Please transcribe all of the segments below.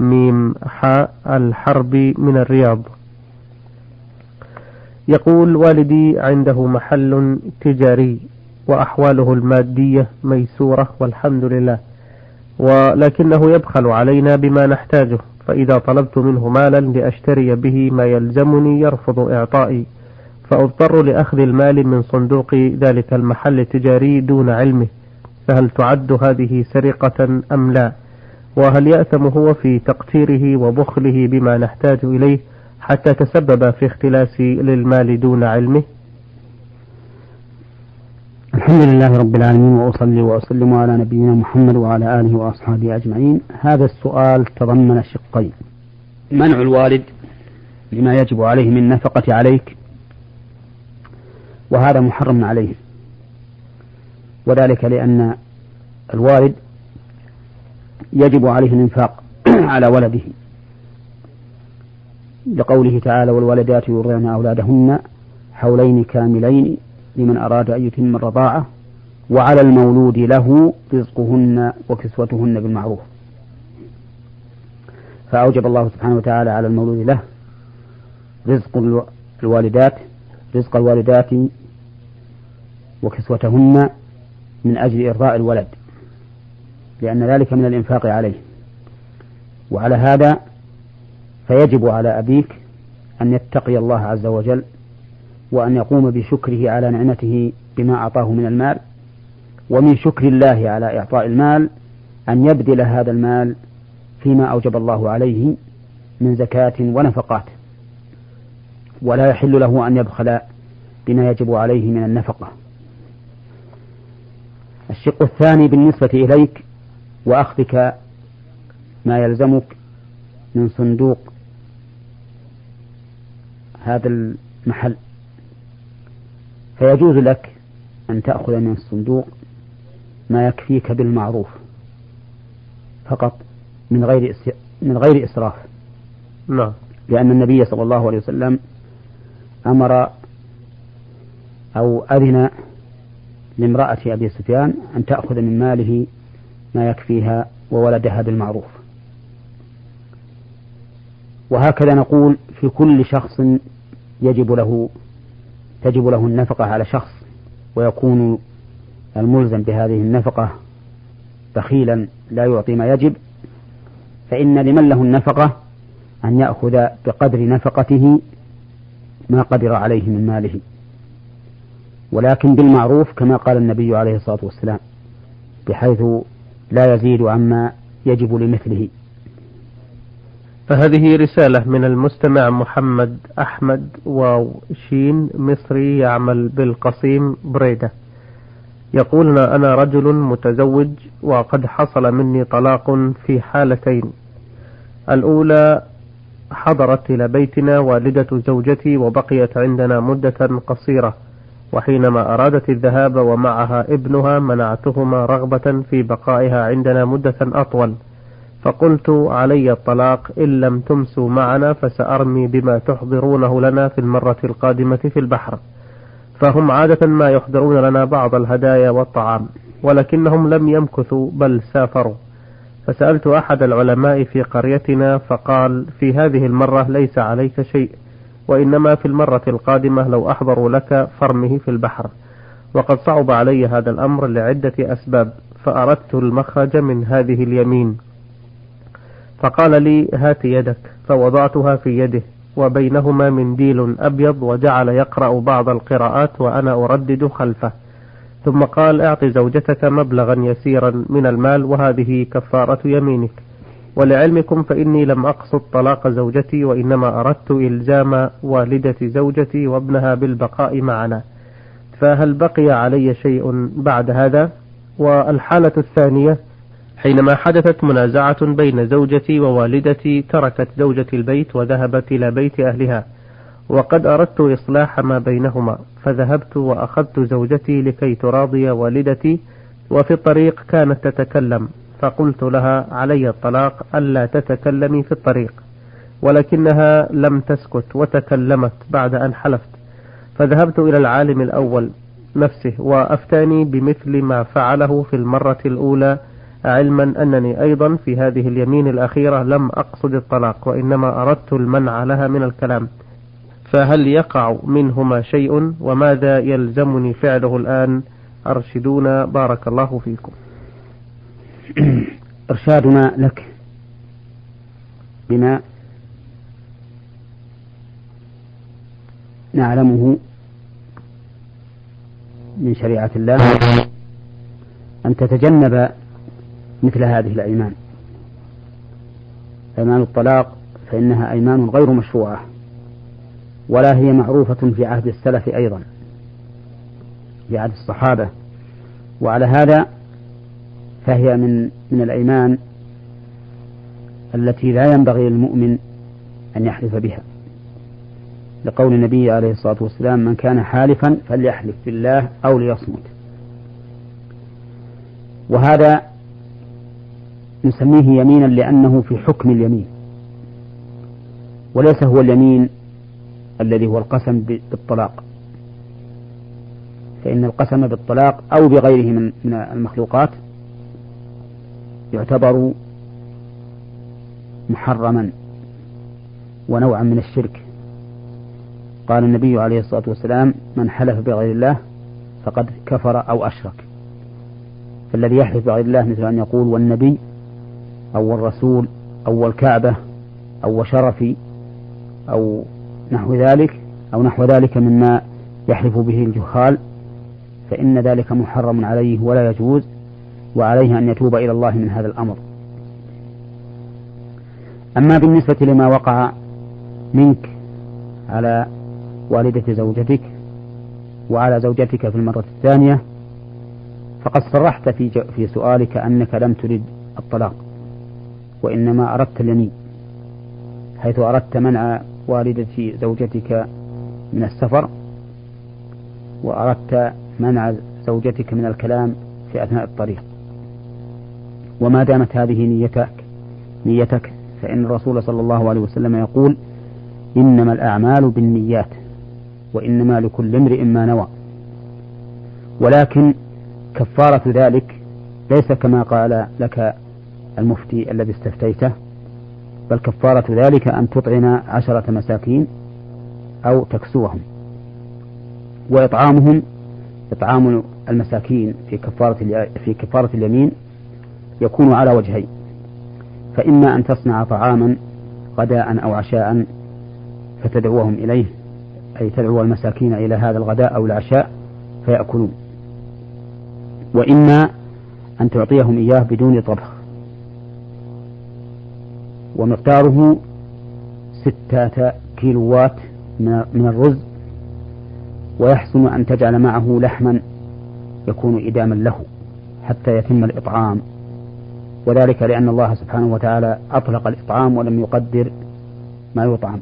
ميم حاء الحربي من الرياض. يقول: والدي عنده محل تجاري وأحواله المادية ميسورة والحمد لله، ولكنه يبخل علينا بما نحتاجه، فإذا طلبت منه مالا لأشتري به ما يلزمني يرفض إعطائي، فأضطر لأخذ المال من صندوق ذلك المحل التجاري دون علمه، فهل تعد هذه سرقة أم لا؟ وهل يأثم هو في تقتيره وبخله بما نحتاج إليه حتى تسبب في اختلاسي للمال دون علمه؟ الحمد لله رب العالمين، وأصلي وأسلم على نبينا محمد وعلى آله وأصحابه أجمعين. هذا السؤال تضمن شقين: منع الوالد لما يجب عليه من نفقة عليك، وهذا محرم عليه، وذلك لأن الوالد يجب عليه الإنفاق على ولده، لقوله تعالى: والوالدات يرضعن أولادهن حولين كاملين لمن أراد أن يتم الرضاعة وعلى المولود له رزقهن وكسوتهن بالمعروف. فأوجب الله سبحانه وتعالى على المولود له رزق الوالدات وكسوتهن من أجل إرضاء الولد، لأن ذلك من الإنفاق عليه. وعلى هذا فيجب على أبيك أن يتقي الله عز وجل، وأن يقوم بشكره على نعمته بما أعطاه من المال، ومن شكر الله على إعطاء المال أن يبذل هذا المال فيما أوجب الله عليه من زكاة ونفقات، ولا يحل له أن يبخل بما يجب عليه من النفقة. الشق الثاني بالنسبة إليك وأخذك ما يلزمك من صندوق هذا المحل، فيجوز لك أن تأخذ من الصندوق ما يكفيك بالمعروف فقط من غير إسراف. لا، لأن النبي صلى الله عليه وسلم أمر أو أذن لامرأة أبي سفيان أن تأخذ من ماله ما يكفيها وولدها بالمعروف. وهكذا نقول في كل شخص تجب له النفقة على شخص، ويكون الملزم بهذه النفقة بخيلا لا يعطي ما يجب، فإن لمن له النفقة أن يأخذ بقدر نفقته ما قدر عليه من ماله، ولكن بالمعروف كما قال النبي عليه الصلاة والسلام، بحيث لا يزيد عما يجب لمثله. فهذه رسالة من المستمع محمد أحمد وشين مصري يعمل بالقصيم بريدة، يقول: أنا رجل متزوج وقد حصل مني طلاق في حالتين. الأولى: حضرت إلى بيتنا والدة زوجتي وبقيت عندنا مدة قصيرة، وحينما أرادت الذهاب ومعها ابنها منعتهما رغبة في بقائها عندنا مدة أطول، فقلت: علي الطلاق إن لم تمسوا معنا، فسأرمي بما تحضرونه لنا في المرة القادمة في البحر. فهم عادة ما يحضرون لنا بعض الهدايا والطعام، ولكنهم لم يمكثوا بل سافروا. فسألت أحد العلماء في قريتنا فقال: في هذه المرة ليس عليك شيء، وإنما في المرة القادمة لو أحضروا لك فرمه في البحر. وقد صعب علي هذا الأمر لعدة أسباب، فأردت المخرج من هذه اليمين، فقال لي: هات يدك، فوضعتها في يده وبينهما منديل أبيض، وجعل يقرأ بعض القراءات وأنا أردد خلفه، ثم قال: أعط زوجتك مبلغا يسيرا من المال وهذه كفارة يمينك. ولعلمكم فإني لم أقصد طلاق زوجتي، وإنما أردت إلزام والدة زوجتي وابنها بالبقاء معنا، فهل بقي علي شيء بعد هذا؟ والحالة الثانية: حينما حدثت منازعة بين زوجتي ووالدتي، تركت زوجتي البيت وذهبت إلى بيت أهلها، وقد أردت إصلاح ما بينهما، فذهبت وأخذت زوجتي لكي تراضي والدتي، وفي الطريق كانت تتكلم، فقلت لها: علي الطلاق ألا تتكلمي في الطريق، ولكنها لم تسكت وتكلمت بعد أن حلفت، فذهبت إلى العالم الأول نفسه وأفتاني بمثل ما فعله في المرة الأولى، علما أنني أيضا في هذه اليمين الأخيرة لم أقصد الطلاق، وإنما أردت المنع لها من الكلام، فهل يقع منهما شيء وماذا يلزمني فعله الآن؟ أرشدونا بارك الله فيكم. إرشادنا لك بما نعلمه من شريعة الله أن تتجنب مثل هذه الأيمان، أيمان الطلاق، فإنها أيمان غير مشروعة، ولا هي معروفة في عهد السلف أيضا، في عهد الصحابة، وعلى هذا فهي من الأيمان التي لا ينبغي للمؤمن أن يحلف بها، لقول النبي عليه الصلاة والسلام: من كان حالفا فليحلف بالله أو ليصمت. وهذا نسميه يمينا لأنه في حكم اليمين، وليس هو اليمين الذي هو القسم بالطلاق، فإن القسم بالطلاق أو بغيره من المخلوقات يعتبر محرما ونوعا من الشرك. قال النبي عليه الصلاة والسلام: من حلف بغير الله فقد كفر أو أشرك. فالذي يحلف بغير الله مثل أن يقول والنبي أو الرسول أو الكعبة أو شرفي أو نحو ذلك مما يحلف به الجهال، فإن ذلك محرم عليه ولا يجوز، وعليه أن يتوب إلى الله من هذا الأمر. أما بالنسبة لما وقع منك على والدة زوجتك وعلى زوجتك في المرة الثانية، فقد صرحت في سؤالك أنك لم تريد الطلاق، وإنما أردت اليمين، حيث أردت منع والدة زوجتك من السفر، وأردت منع زوجتك من الكلام في أثناء الطريق. وما دامت هذه نيتك فإن الرسول صلى الله عليه وسلم يقول: إنما الأعمال بالنيات وإنما لكل امرئ ما نوى. ولكن كفارة ذلك ليس كما قال لك المفتي الذي استفتيته، بل كفارة ذلك أن تطعن 10 مساكين أو تكسوهم، وإطعامهم إطعام المساكين في كفارة اليمين يكون على وجهين: فإما أن تصنع طعاما غداء أو عشاء فتدعوهم إليه، أي تدعو المساكين إلى هذا الغداء أو العشاء فيأكلون، وإما أن تعطيهم إياه بدون طبخ، ومقداره 6 كيلوات من الرز، ويحسن أن تجعل معه لحما يكون إداما له حتى يتم الإطعام، وذلك لأن الله سبحانه وتعالى أطلق الإطعام ولم يقدر ما يطعم،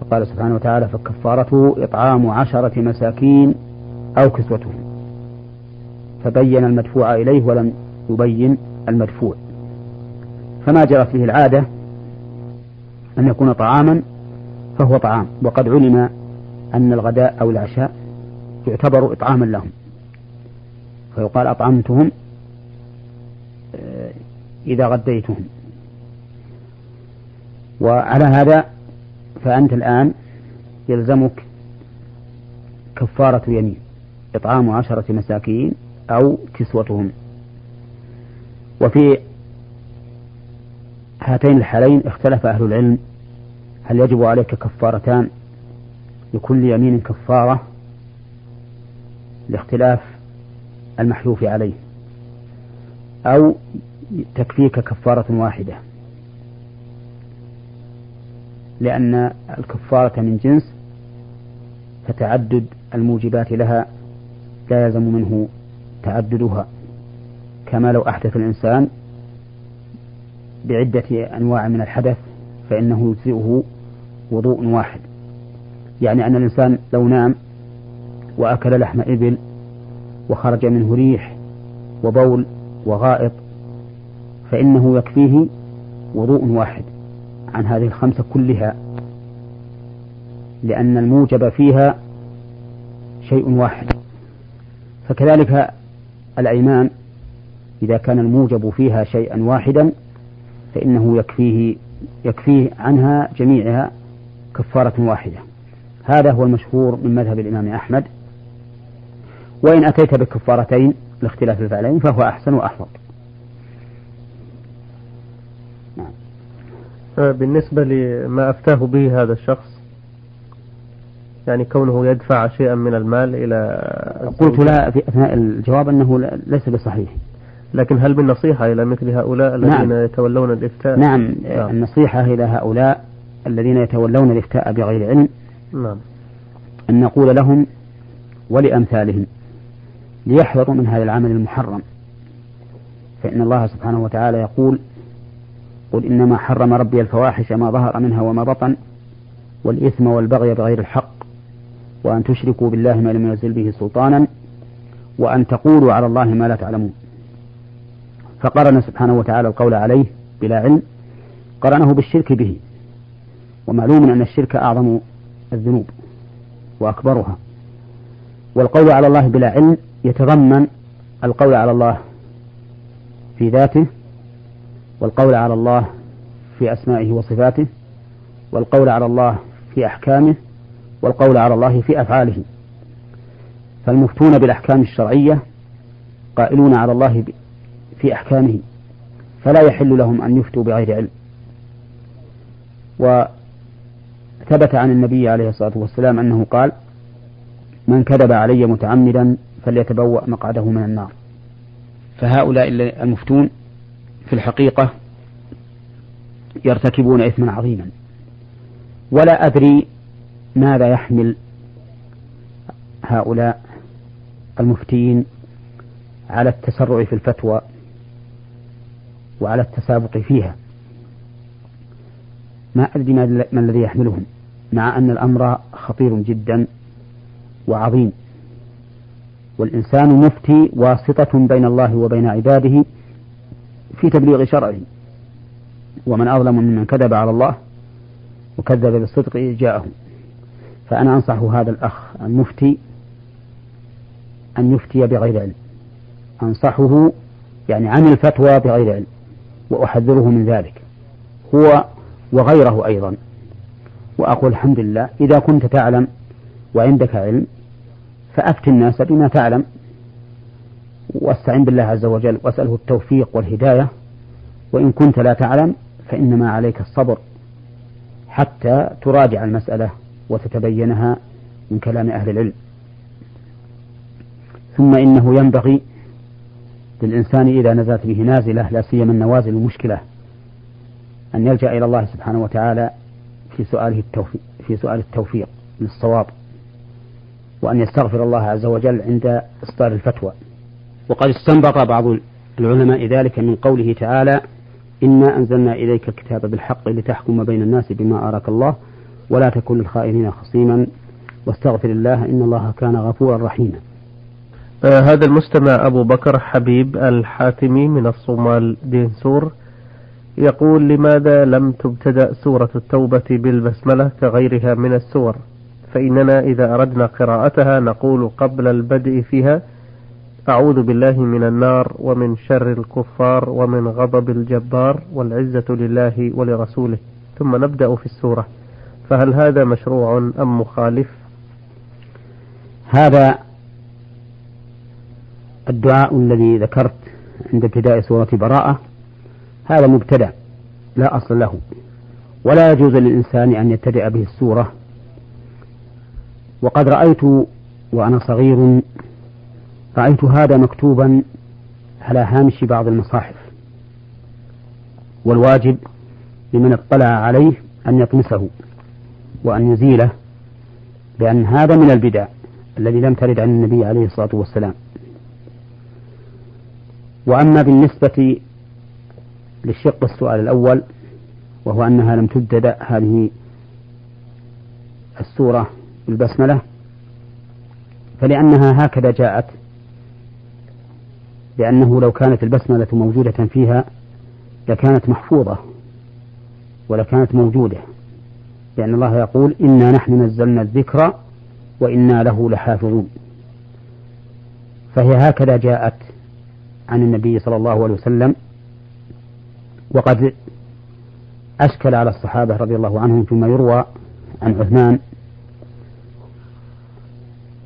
فقال سبحانه وتعالى: فكفارته إطعام 10 مساكين أو كسوتهم، فبين المدفوع إليه ولم يبين المدفوع. فما جرت فيه العادة أن يكون طعاما فهو طعام، وقد علم أن الغداء أو العشاء يعتبر إطعاما لهم، فيقال: أطعمتهم إذا غديتهم. وعلى هذا فأنت الآن يلزمك كفارة يمين: إطعام 10 مساكين أو كسوتهم. وفي هاتين الحالين اختلف أهل العلم: هل يجب عليك كفارتان، لكل يمين كفارة، لاختلاف المحلوف عليه، أو تكفيك كفارة واحدة، لأن الكفارة من جنس فتعدد الموجبات لها لا يلزم منه تعددها، كما لو أحدث الإنسان بعدة أنواع من الحدث فإنه يجزئه وضوء واحد، يعني أن الإنسان لو نام وأكل لحم إبل وخرج منه ريح وبول وغائط فإنه يكفيه وضوء واحد عن هذه 5 كلها، لأن الموجب فيها شيء واحد. فكذلك الأيمان إذا كان الموجب فيها شيئا واحدا فإنه يكفيه عنها جميعها كفارة واحدة. هذا هو المشهور من مذهب الإمام أحمد، وإن أتيت بكفارتين لاختلاف الفعلين فهو أحسن وأحفظ. بالنسبة لما أفتاه به هذا الشخص، يعني كونه يدفع شيئا من المال إلى، قلت لا في أثناء الجواب أنه ليس بصحيح، لكن هل بالنصيحة إلى مثل هؤلاء الذين يتولون الإفتاء؟ نعم. النصيحة إلى هؤلاء الذين يتولون الإفتاء بغير علم أن نقول لهم ولأمثالهم ليحذروا من هذا العمل المحرم، فإن الله سبحانه وتعالى يقول: قل إنما حرم ربي الفواحش ما ظهر منها وما بطن والإثم والبغي بغير الحق وأن تشركوا بالله ما لم ينزل به سلطانا وأن تقولوا على الله ما لا تعلمون. فقرن سبحانه وتعالى القول عليه بلا علم، قرنه بالشرك به، ومعلوم أن الشرك أعظم الذنوب وأكبرها، والقول على الله بلا علم يتضمن القول على الله في ذاته، والقول على الله في أسمائه وصفاته، والقول على الله في أحكامه، والقول على الله في أفعاله. فالمفتون بالأحكام الشرعية قائلون على الله في أحكامه، فلا يحل لهم أن يفتوا بغير علم. وثبت عن النبي عليه الصلاة والسلام أنه قال: من كذب علي متعمدا فليتبوأ مقعده من النار. فهؤلاء المفتون في الحقيقة يرتكبون إثما عظيما، ولا أدري ماذا يحمل هؤلاء المفتين على التسرع في الفتوى وعلى التسابق فيها، ما أدري ما الذي يحملهم، مع أن الأمر خطير جدا وعظيم، والإنسان مفتي واسطة بين الله وبين عباده في تبليغ شرعه، ومن أظلم ممن كذب على الله وكذب بالصدق إذ جاءه. فأنا أنصح هذا الأخ المفتي أن يفتي بغير علم، أنصحه يعني عن الفتوى بغير علم، وأحذره من ذلك هو وغيره أيضا. وأقول الحمد لله، إذا كنت تعلم وعندك علم فأفتي الناس بما تعلم، واستعن بالله عز وجل واسأله التوفيق والهداية. وإن كنت لا تعلم فإنما عليك الصبر حتى تراجع المسألة وتتبينها من كلام أهل العلم. ثم إنه ينبغي للإنسان إذا نزلت به نازلة، لا سيما النوازل المشكلة، أن يلجأ إلى الله سبحانه وتعالى في سؤال التوفيق للصواب، وأن يستغفر الله عز وجل عند إصدار الفتوى. وقد استنبط بعض العلماء ذلك من قوله تعالى: إنا أنزلنا إليك الكتاب بالحق لتحكم بين الناس بما أراك الله ولا تكن للخائنين خصيما واستغفر الله إن الله كان غفورا رحيما. هذا المستمع أبو بكر حبيب الحاتمي من الصومال دينسور يقول: لماذا لم تبتدأ سورة التوبة بالبسملة كغيرها من السور؟ فإننا إذا أردنا قراءتها نقول قبل البدء فيها: أعوذ بالله من النار ومن شر الكفار ومن غضب الجبار والعزة لله ولرسوله، ثم نبدأ في السورة، فهل هذا مشروع أم مخالف؟ هذا الدعاء الذي ذكرت عند ابتداء سورة براءة هذا مبتدع لا أصل له، ولا يجوز للإنسان أن يبتدأ به السورة. وقد رأيت وأنا صغير، رأيت هذا مكتوبا على هامش بعض المصاحف، والواجب لمن اطلع عليه أن يطمسه وأن يزيله، لأن هذا من البدع الذي لم ترد عن النبي عليه الصلاة والسلام. وأما بالنسبة للشق السؤال الأول، وهو أنها لم تبتدأ هذه السورة بالبسملة، فلأنها هكذا جاءت، لأنه لو كانت البسملة موجودة فيها لكانت محفوظة ولكانت موجودة، لأن الله يقول: إنا نحن نزلنا الذكر وإنا له لحافظون. فهي هكذا جاءت عن النبي صلى الله عليه وسلم، وقد أشكل على الصحابة رضي الله عنهم فيما يروى عن عثمان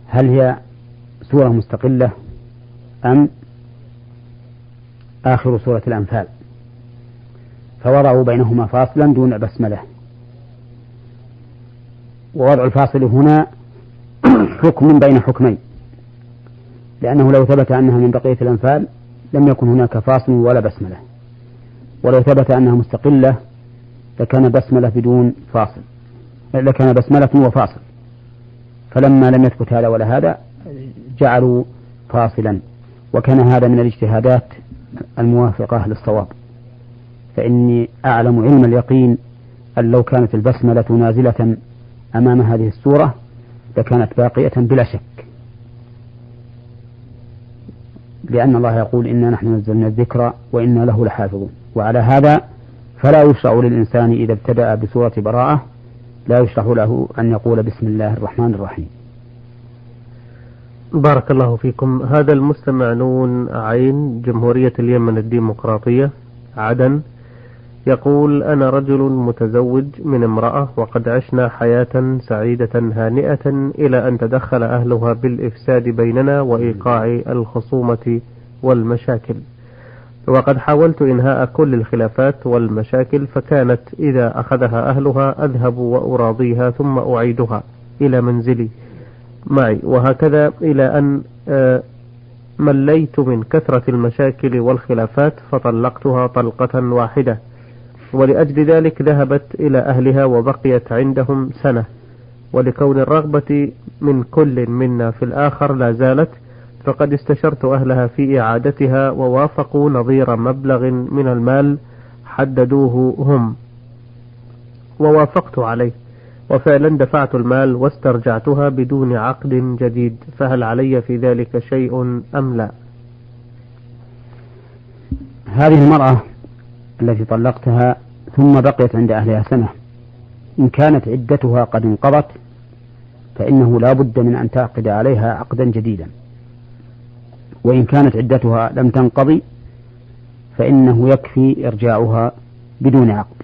هل هي سورة مستقلة أم آخر سورة الأنفال، فوضعوا بينهما فاصلا دون بسملة. ووضع الفاصل هنا حكم بين حكمين، لأنه لو ثبت أنها من بقية الأنفال لم يكن هناك فاصل ولا بسملة، ولو ثبت أنها مستقلة لكان بسملة بدون فاصل، لكان بسملة وفاصل، فلما لم يثبت هذا ولا هذا جعلوا فاصلا، وكان هذا من الاجتهادات الموافقة للصواب. فإني أعلم علم اليقين أن لو كانت البسملة نازلة أمام هذه السورة لكانت باقية بلا شك، لأن الله يقول إنا نحن نزلنا الذكر وإنا له لحافظون. وعلى هذا فلا يشرع للإنسان إذا ابتدأ بسورة براءة لا يشرع له أن يقول بسم الله الرحمن الرحيم. بارك الله فيكم. هذا المستمع نون عين، جمهورية اليمن الديمقراطية، عدن، يقول أنا رجل متزوج من امرأة وقد عشنا حياة سعيدة هانئة إلى أن تدخل أهلها بالإفساد بيننا وإيقاع الخصومة والمشاكل، وقد حاولت إنهاء كل الخلافات والمشاكل، فكانت إذا أخذها أهلها أذهب وأراضيها ثم أعيدها إلى منزلي معي، وهكذا إلى أن مليت من كثرة المشاكل والخلافات فطلقتها طلقة واحدة، ولأجل ذلك ذهبت إلى أهلها وبقيت عندهم سنة، ولكون الرغبة من كل منا في الآخر لا زالت، فقد استشرت أهلها في إعادتها ووافقوا نظير مبلغ من المال حددوه هم ووافقت عليه، وفعلا دفعت المال واسترجعتها بدون عقد جديد، فهل علي في ذلك شيء أم لا؟ هذه المرأة التي طلقتها ثم بقيت عند أهلها سنة، إن كانت عدتها قد انقضت فإنه لا بد من أن تعقد عليها عقدا جديدا، وإن كانت عدتها لم تنقضي فإنه يكفي إرجاعها بدون عقد.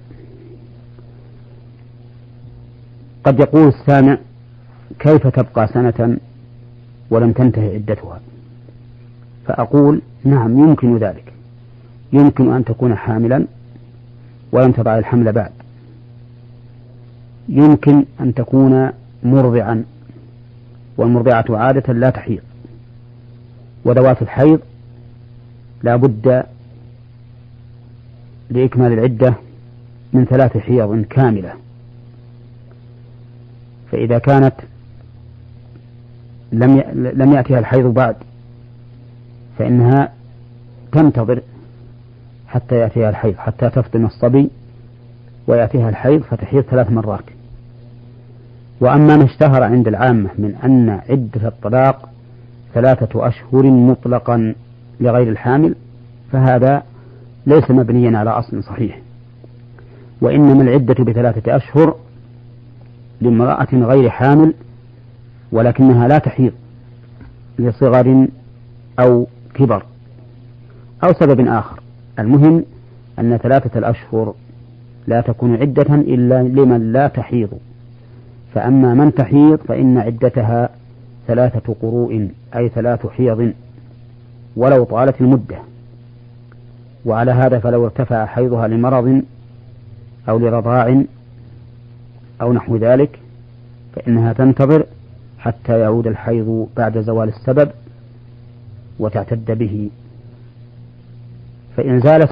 قد يقول السامع كيف تبقى سنة ولم تنتهي عدتها؟ فأقول نعم يمكن ذلك، يمكن أن تكون حاملا ولم تضع الحمل بعد، يمكن أن تكون مرضعا والمرضعة عادة لا تحيض، وذوات الحيض لا بد لإكمال العدة من 3 حيض كاملة، فإذا كانت لم يأتها الحيض بعد فإنها تنتظر حتى يأتيها الحيض، حتى تفطم الصبي ويأتيها الحيض فتحيض 3 مرات. وأما ما اشتهر عند العامة من أن عدة الطلاق 3 أشهر مطلقا لغير الحامل فهذا ليس مبنيا على أصل صحيح، وإنما العدة ب3 أشهر لامرأة غير حامل ولكنها لا تحيض لصغر أو كبر أو سبب آخر. المهم أن 3 الأشهر لا تكون عدة إلا لمن لا تحيض، فأما من تحيض فإن عدتها 3 قروء أي 3 حيض ولو طالت المدة. وعلى هذا فلو ارتفع حيضها لمرض أو لرضاع أو نحو ذلك فإنها تنتظر حتى يعود الحيض بعد زوال السبب وتعتد به، فإن زال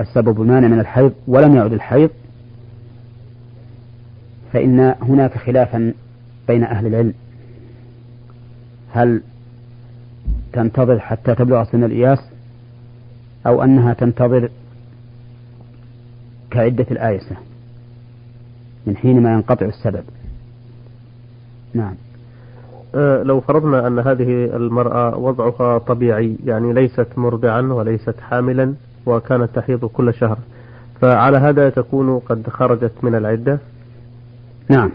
السبب المانع من الحيض ولم يعد الحيض فإن هناك خلافا بين أهل العلم هل تنتظر حتى تبلغ سن الإياس أو أنها تنتظر كعدة الآيسة من حينما ينقطع السبب. نعم. لو فرضنا أن هذه المرأة وضعها طبيعي، يعني ليست مرضعا وليست حاملا وكانت تحيض كل شهر، فعلى هذا تكون قد خرجت من العدة؟ نعم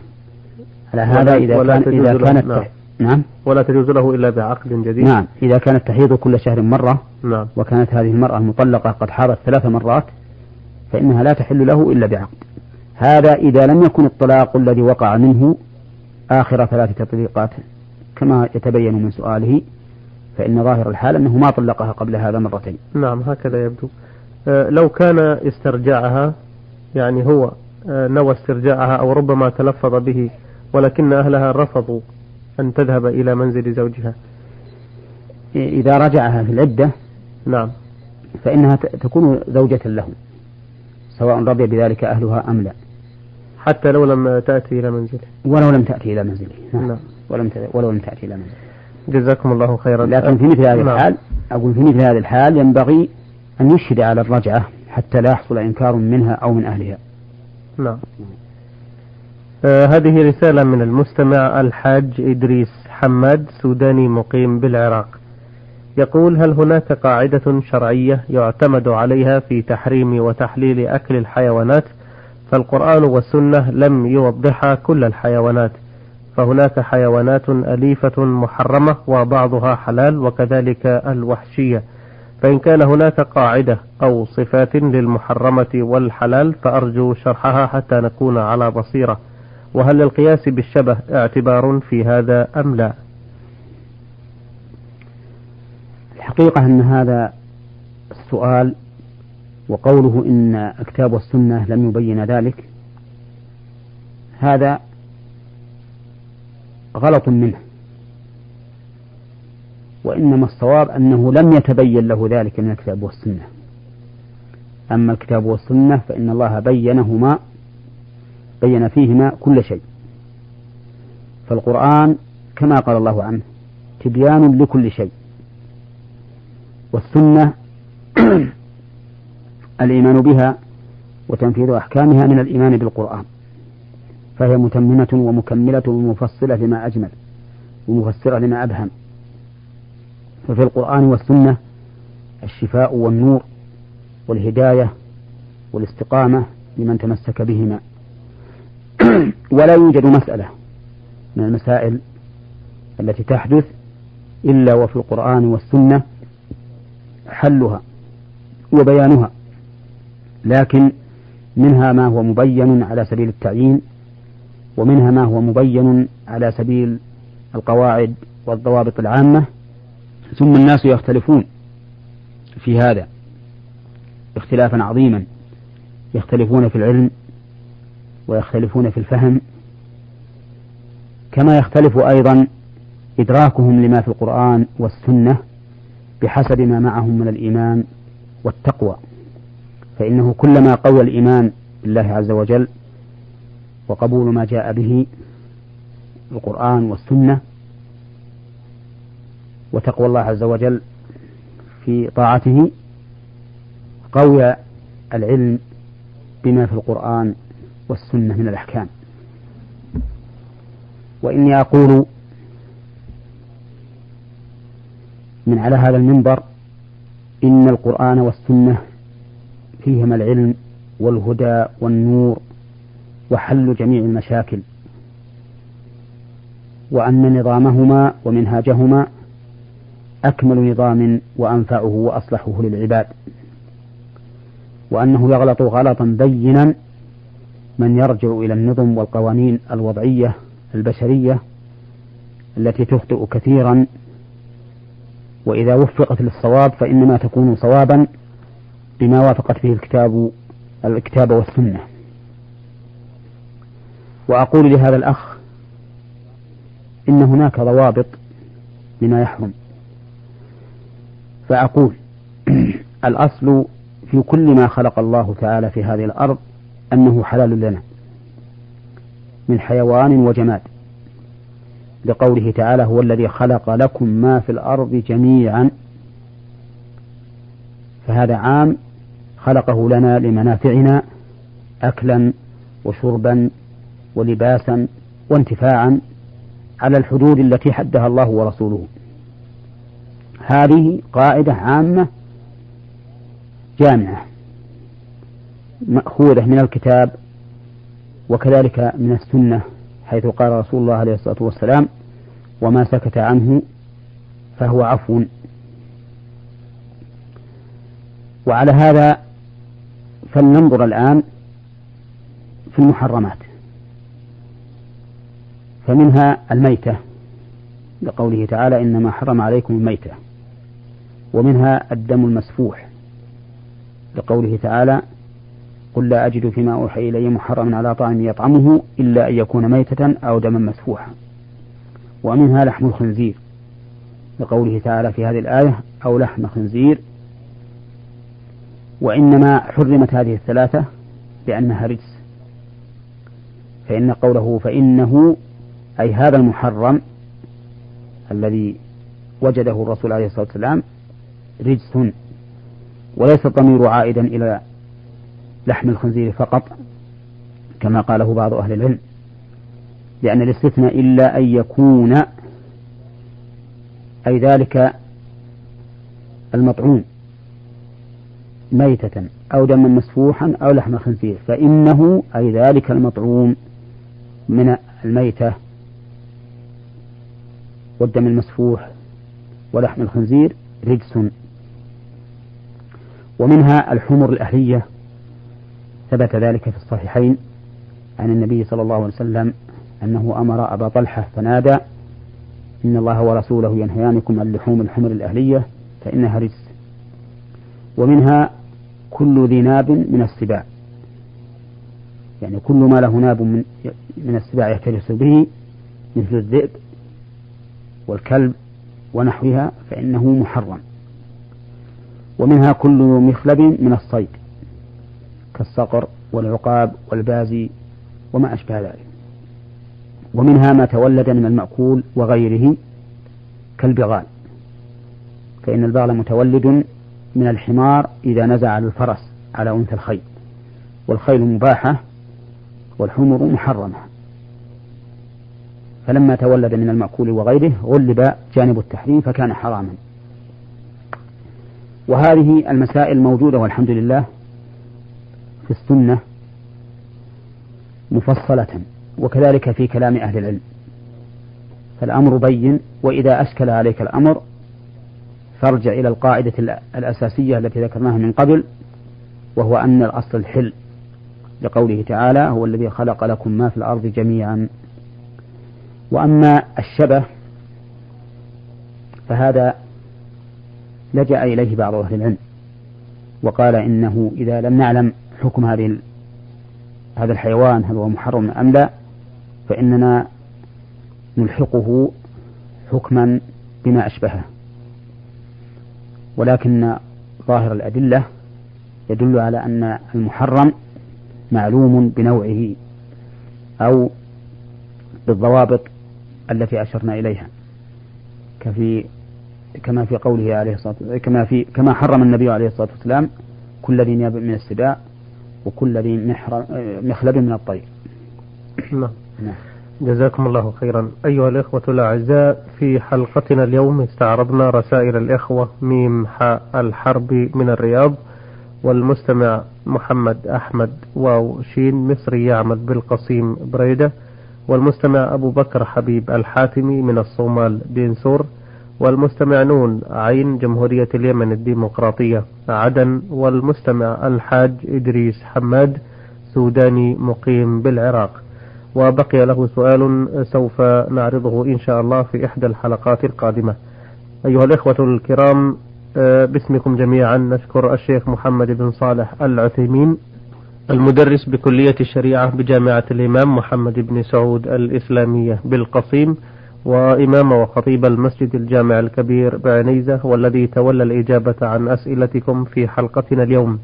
على هذا إذا كانت نعم. ولا تجوز له إلا بعقد جديد. نعم. إذا كانت تحيض كل شهر مرة. نعم. وكانت هذه المرأة المطلقة قد حاضت 3 مرات فإنها لا تحل له إلا بعقد. هذا إذا لم يكن الطلاق الذي وقع منه آخر 3 تطليقات كما يتبين من سؤاله، فإن ظاهر الحال أنه ما طلقها قبل هذا مرتين. نعم هكذا يبدو. لو كان استرجاعها، يعني هو نوى استرجاعها أو ربما تلفظ به ولكن أهلها رفضوا أن تذهب إلى منزل زوجها، إذا رجعها في العدة نعم فإنها تكون زوجة له سواء رضي بذلك أهلها أم لا، حتى لو لم تأتي إلى منزله. ولو لم تأتي إلى منزله. نعم. ولو لم تأتي إلى منزله. جزاكم الله خيرا. لكن في مثل هذا الحال أقول في مثل هذا الحال ينبغي أن يشهد على الرجعة حتى لا يحصل إنكار منها أو من أهلها. نعم. هذه رسالة من المستمع الحاج إدريس حماد سوداني مقيم بالعراق، يقول: هل هناك قاعدة شرعية يعتمد عليها في تحريم وتحليل أكل الحيوانات؟ فالقرآن والسنة لم يوضحا كل الحيوانات، فهناك حيوانات أليفة محرمة وبعضها حلال وكذلك الوحشية، فإن كان هناك قاعدة أو صفات للمحرمة والحلال فأرجو شرحها حتى نكون على بصيرة، وهل للقياس بالشبه اعتبار في هذا أم لا؟ الحقيقة أن هذا السؤال وقوله إن الكتاب والسنة لم يبين ذلك هذا غلط منه، وإنما الصواب أنه لم يتبين له ذلك من الكتاب والسنة. أما الكتاب والسنة فإن الله بين فيهما كل شيء، فالقرآن كما قال الله عنه تبيان لكل شيء، والسنة الإيمان بها وتنفيذ أحكامها من الإيمان بالقرآن، فهي متممة ومكملة ومفصلة لما أجمل ومفسرة لما أبهم، ففي القرآن والسنة الشفاء والنور والهداية والاستقامة لمن تمسك بهما. ولا يوجد مسألة من المسائل التي تحدث إلا وفي القرآن والسنة حلها وبيانها، لكن منها ما هو مبين على سبيل التعيين، ومنها ما هو مبين على سبيل القواعد والضوابط العامة، ثم الناس يختلفون في هذا اختلافا عظيما، يختلفون في العلم ويختلفون في الفهم، كما يختلف أيضا إدراكهم لما في القرآن والسنة بحسب ما معهم من الإيمان والتقوى، فإنه كلما قوى الإيمان بالله عز وجل وقبول ما جاء به القرآن والسنة وتقوى الله عز وجل في طاعته قوي العلم بما في القرآن والسنة من الأحكام. وإني أقول من على هذا المنبر إن القرآن والسنة فيهما العلم والهدى والنور وحل جميع المشاكل، وأن نظامهما ومنهاجهما أكمل نظام وأنفعه وأصلحه للعباد، وأنه يغلط غلطا بينا من يرجع إلى النظم والقوانين الوضعية البشرية التي تخطئ كثيرا، وإذا وفقت للصواب فإنما تكون صوابا بما وافقت فيه الكتاب والسنة. وأقول لهذا الأخ إن هناك ضوابط لما يحرم، فأقول الأصل في كل ما خلق الله تعالى في هذه الأرض أنه حلال لنا من حيوان وجماد، لقوله تعالى هو الذي خلق لكم ما في الأرض جميعا، فهذا عام خلقه لنا لمنافعنا أكلا وشربا ولباسا وانتفاعا على الحدود التي حدها الله ورسوله. هذه قاعدة عامة جامعة مأخوذة من الكتاب وكذلك من السنة، حيث قال رسول الله عليه الصلاة والسلام وما سكت عنه فهو عفو. وعلى هذا فلننظر الآن في المحرمات، فمنها الميتة لقوله تعالى إنما حرم عليكم الميتة، ومنها الدم المسفوح لقوله تعالى قل لا أجد فيما أوحي إلي محرما على طعام يطعمه إلا أن يكون ميتة أو دما مسفوحا، ومنها لحم الخنزير لقوله تعالى في هذه الآية أو لحم خنزير. وإنما حرمت هذه الثلاثة لأنها رجس، فإن قوله فإنه أي هذا المحرم الذي وجده الرسول عليه الصلاة والسلام رجس، وليس الضمير عائدا إلى لحم الخنزير فقط كما قاله بعض أهل العلم، لأن الاستثناء إلا أن يكون أي ذلك المطعوم ميتة أو دما مسفوحا أو لحم خنزير، فإنه أي ذلك المطعوم من الميتة والدم المسفوح ولحم الخنزير رجس. ومنها الحمر الأهلية، ثبت ذلك في الصحيحين عن النبي صلى الله عليه وسلم أنه أمر أبا طلحة فنادى إن الله ورسوله ينهيانكم عن لحوم الحمر الأهلية فإنها رجس. ومنها كل ذي ناب من السباع، يعني كل ما له ناب من السباع يفترس به مثل الذئب والكلب ونحوها فإنه محرم. ومنها كل مخلب من الصيد كالصقر والعقاب والبازي وما أشبه ذلك. ومنها ما تولد من المأكول وغيره كالبغال، فإن البغل متولد من الحمار إذا نزع على الفرس على أنثى الخيل، والخيل مباحة والحمر محرمة، فلما تولد من المأكول وغيره غلب جانب التحريم فكان حراما. وهذه المسائل موجودة والحمد لله في السنة مفصلة، وكذلك في كلام أهل العلم، فالأمر بين، وإذا أشكل عليك الأمر فارجع إلى القاعدة الأساسية التي ذكرناها من قبل، وهو أن الأصل الحل لقوله تعالى هو الذي خلق لكم ما في الأرض جميعا. وأما الشبه فهذا لجأ إليه بعض أهل العلم وقال إنه إذا لم نعلم حكم هذا الحيوان هل هو محرم أم لا فإننا نلحقه حكما بما أشبهه، ولكن ظاهر الأدلة يدل على أن المحرم معلوم بنوعه أو بالضوابط التي أشرنا إليها، كما في قوله عليه الصلاة والسلام كما حرم النبي عليه الصلاة والسلام كل ذي ناب من السباع وكل ذي مخلب من الطير. نعم. جزاكم الله خيرا. أيها الإخوة الأعزاء، في حلقتنا اليوم استعرضنا رسائل الإخوة ميم حاء الحرب من الرياض، والمستمع محمد أحمد واو شين مصري يعمل بالقصيم بريدة، والمستمع أبو بكر حبيب الحاتمي من الصومال دينسور، والمستمع نون عين جمهورية اليمن الديمقراطية عدن، والمستمع الحاج إدريس حماد سوداني مقيم بالعراق. وبقي له سؤال سوف نعرضه إن شاء الله في إحدى الحلقات القادمة. أيها الإخوة الكرام، باسمكم جميعا نشكر الشيخ محمد بن صالح العثيمين المدرس بكلية الشريعة بجامعة الإمام محمد بن سعود الإسلامية بالقصيم، وإمام وخطيب المسجد الجامع الكبير بعنيزة، والذي تولى الإجابة عن أسئلتكم في حلقتنا اليوم.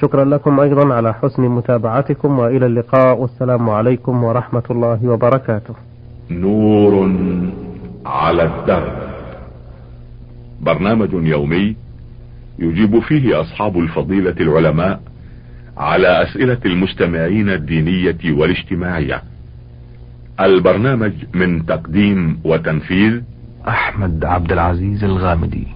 شكرا لكم أيضا على حسن متابعتكم، وإلى اللقاء، والسلام عليكم ورحمة الله وبركاته. نور على الدرب، برنامج يومي يجيب فيه أصحاب الفضيلة العلماء على أسئلة المستمعين الدينية والاجتماعية. البرنامج من تقديم وتنفيذ أحمد عبد العزيز الغامدي.